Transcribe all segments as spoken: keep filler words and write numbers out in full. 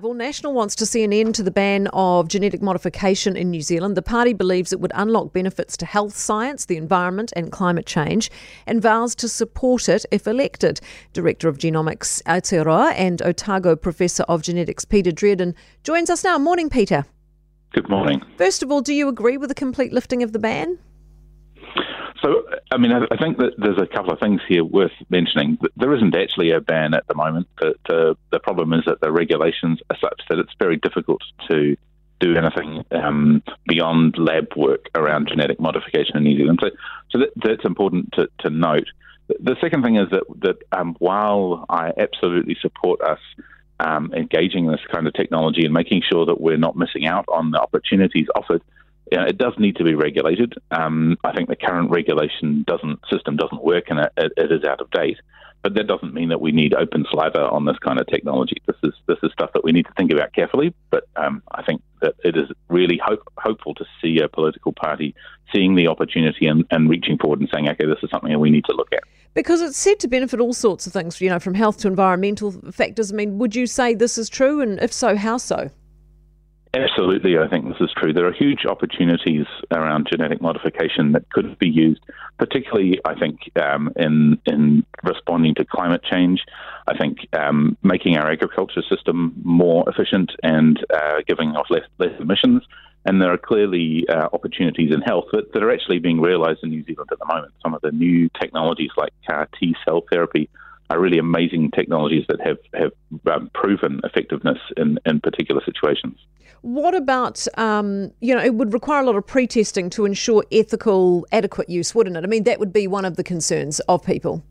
Well, National wants to see an end to the ban of genetic modification in New Zealand. The party believes it would unlock benefits to health science, the environment and climate change, and vows to support it if elected. Director of Genomics Aotearoa and Otago Professor of Genetics Peter Dearden joins us now. Morning, Peter. Good morning. First of all, do you agree with the complete lifting of the ban? So, I mean, I think that there's a couple of things here worth mentioning. There isn't actually a ban at the moment. But uh, the problem is that the regulations are such that it's very difficult to do anything um, beyond lab work around genetic modification in New Zealand. So, so that, that's important to, to note. The second thing is that, that um, while I absolutely support us um, engaging this kind of technology and making sure that we're not missing out on the opportunities offered, it does need to be regulated. Um, I think the current regulation doesn't system doesn't work and it, it is out of date. But that doesn't mean that we need open sliver on this kind of technology. This is this is stuff that we need to think about carefully. But um, I think that it is really hope, hopeful to see a political party seeing the opportunity and, and reaching forward and saying, okay, this is something that we need to look at. Because it's said to benefit all sorts of things, you know, from health to environmental factors. I mean, would you say this is true? And if so, how so? Absolutely, I think this is true. There are huge opportunities around genetic modification that could be used, particularly, I think, um, in in responding to climate change. I think um, making our agriculture system more efficient and uh, giving off less, less emissions. And there are clearly uh, opportunities in health that, that are actually being realised in New Zealand at the moment. Some of the new technologies like C A R T-cell therapy are really amazing technologies that have, have um, proven effectiveness in, in particular situations. What about, um, you know, it would require a lot of pre-testing to ensure ethical, adequate use, wouldn't it? I mean, that would be one of the concerns of people.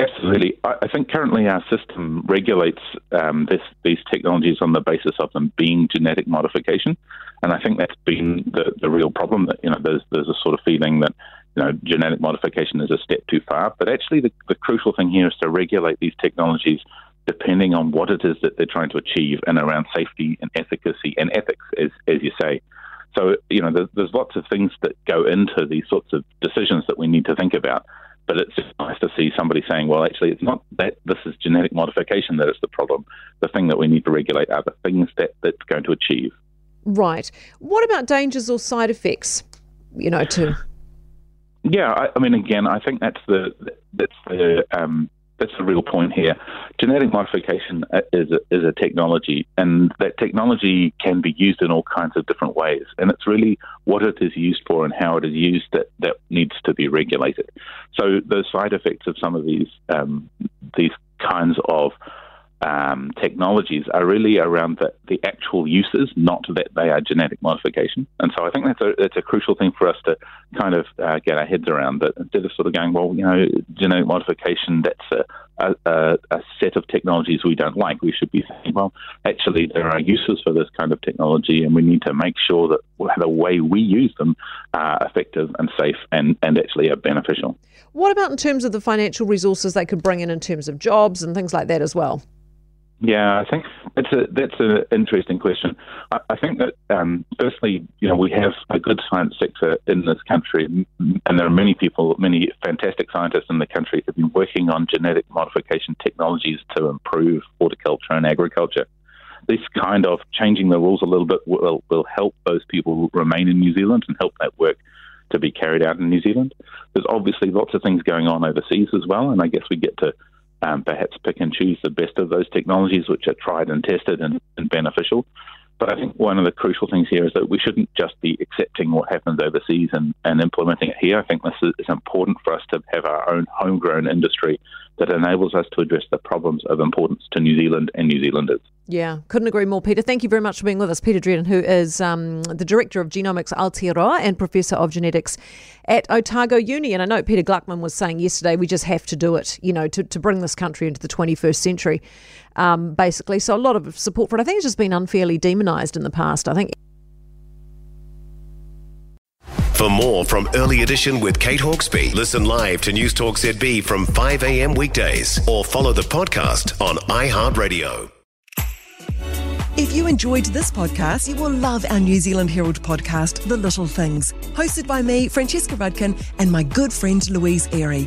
Absolutely. I, I think currently our system regulates um, this, these technologies on the basis of them being genetic modification. And I think that's been the, the real problem, that, you know, there's, there's a sort of feeling that, you know, genetic modification is a step too far. But actually the, the crucial thing here is to regulate these technologies depending on what it is that they're trying to achieve and around safety and efficacy and ethics, as, as you say. So, you know, there's, there's lots of things that go into these sorts of decisions that we need to think about. But it's just nice to see somebody saying, well, actually, it's not that this is genetic modification that is the problem. The thing that we need to regulate are the things that that's going to achieve. Right. What about dangers or side effects, you know, to... Yeah, I, I mean, again, I think that's the that's the um, that's the real point here. Genetic modification is a, is a technology, and that technology can be used in all kinds of different ways. And it's really what it is used for and how it is used that, that needs to be regulated. So those side effects of some of these um, these kinds of Um, technologies are really around the, the actual uses, not that they are genetic modification. And so I think that's a, that's a crucial thing for us to kind of uh, get our heads around, that instead of sort of going, well, you know, genetic modification, that's a, a, a set of technologies we don't like. We should be saying, well, actually there are uses for this kind of technology and we need to make sure that the way we use them are effective and safe and, and actually are beneficial. What about in terms of the financial resources they could bring in in terms of jobs and things like that as well? Yeah, I think that's a that's an interesting question. I, I think that um, firstly, you know, we have a good science sector in this country, and there are many people, many fantastic scientists in the country who've been working on genetic modification technologies to improve horticulture and agriculture. This kind of changing the rules a little bit will will help those people remain in New Zealand and help that work to be carried out in New Zealand. There's obviously lots of things going on overseas as well, and I guess we get to Um, perhaps pick and choose the best of those technologies which are tried and tested and, and beneficial. But I think one of the crucial things here is that we shouldn't just be accepting what happens overseas and, and implementing it here. I think this is, it's important for us to have our own homegrown industry that enables us to address the problems of importance to New Zealand and New Zealanders. Yeah, couldn't agree more, Peter. Thank you very much for being with us. Peter Dearden, who is um, the Director of Genomics Aotearoa and Professor of Genetics at Otago Uni. And I know Peter Gluckman was saying yesterday, we just have to do it, you know, to, to bring this country into the twenty-first century, um, basically. So a lot of support for it. I think it's just been unfairly demonised in the past, I think. For more from Early Edition with Kate Hawkesby, listen live to Newstalk Z B from five a.m. weekdays or follow the podcast on iHeartRadio. If you enjoyed this podcast, you will love our New Zealand Herald podcast, The Little Things, hosted by me, Francesca Rudkin, and my good friend Louise Airy.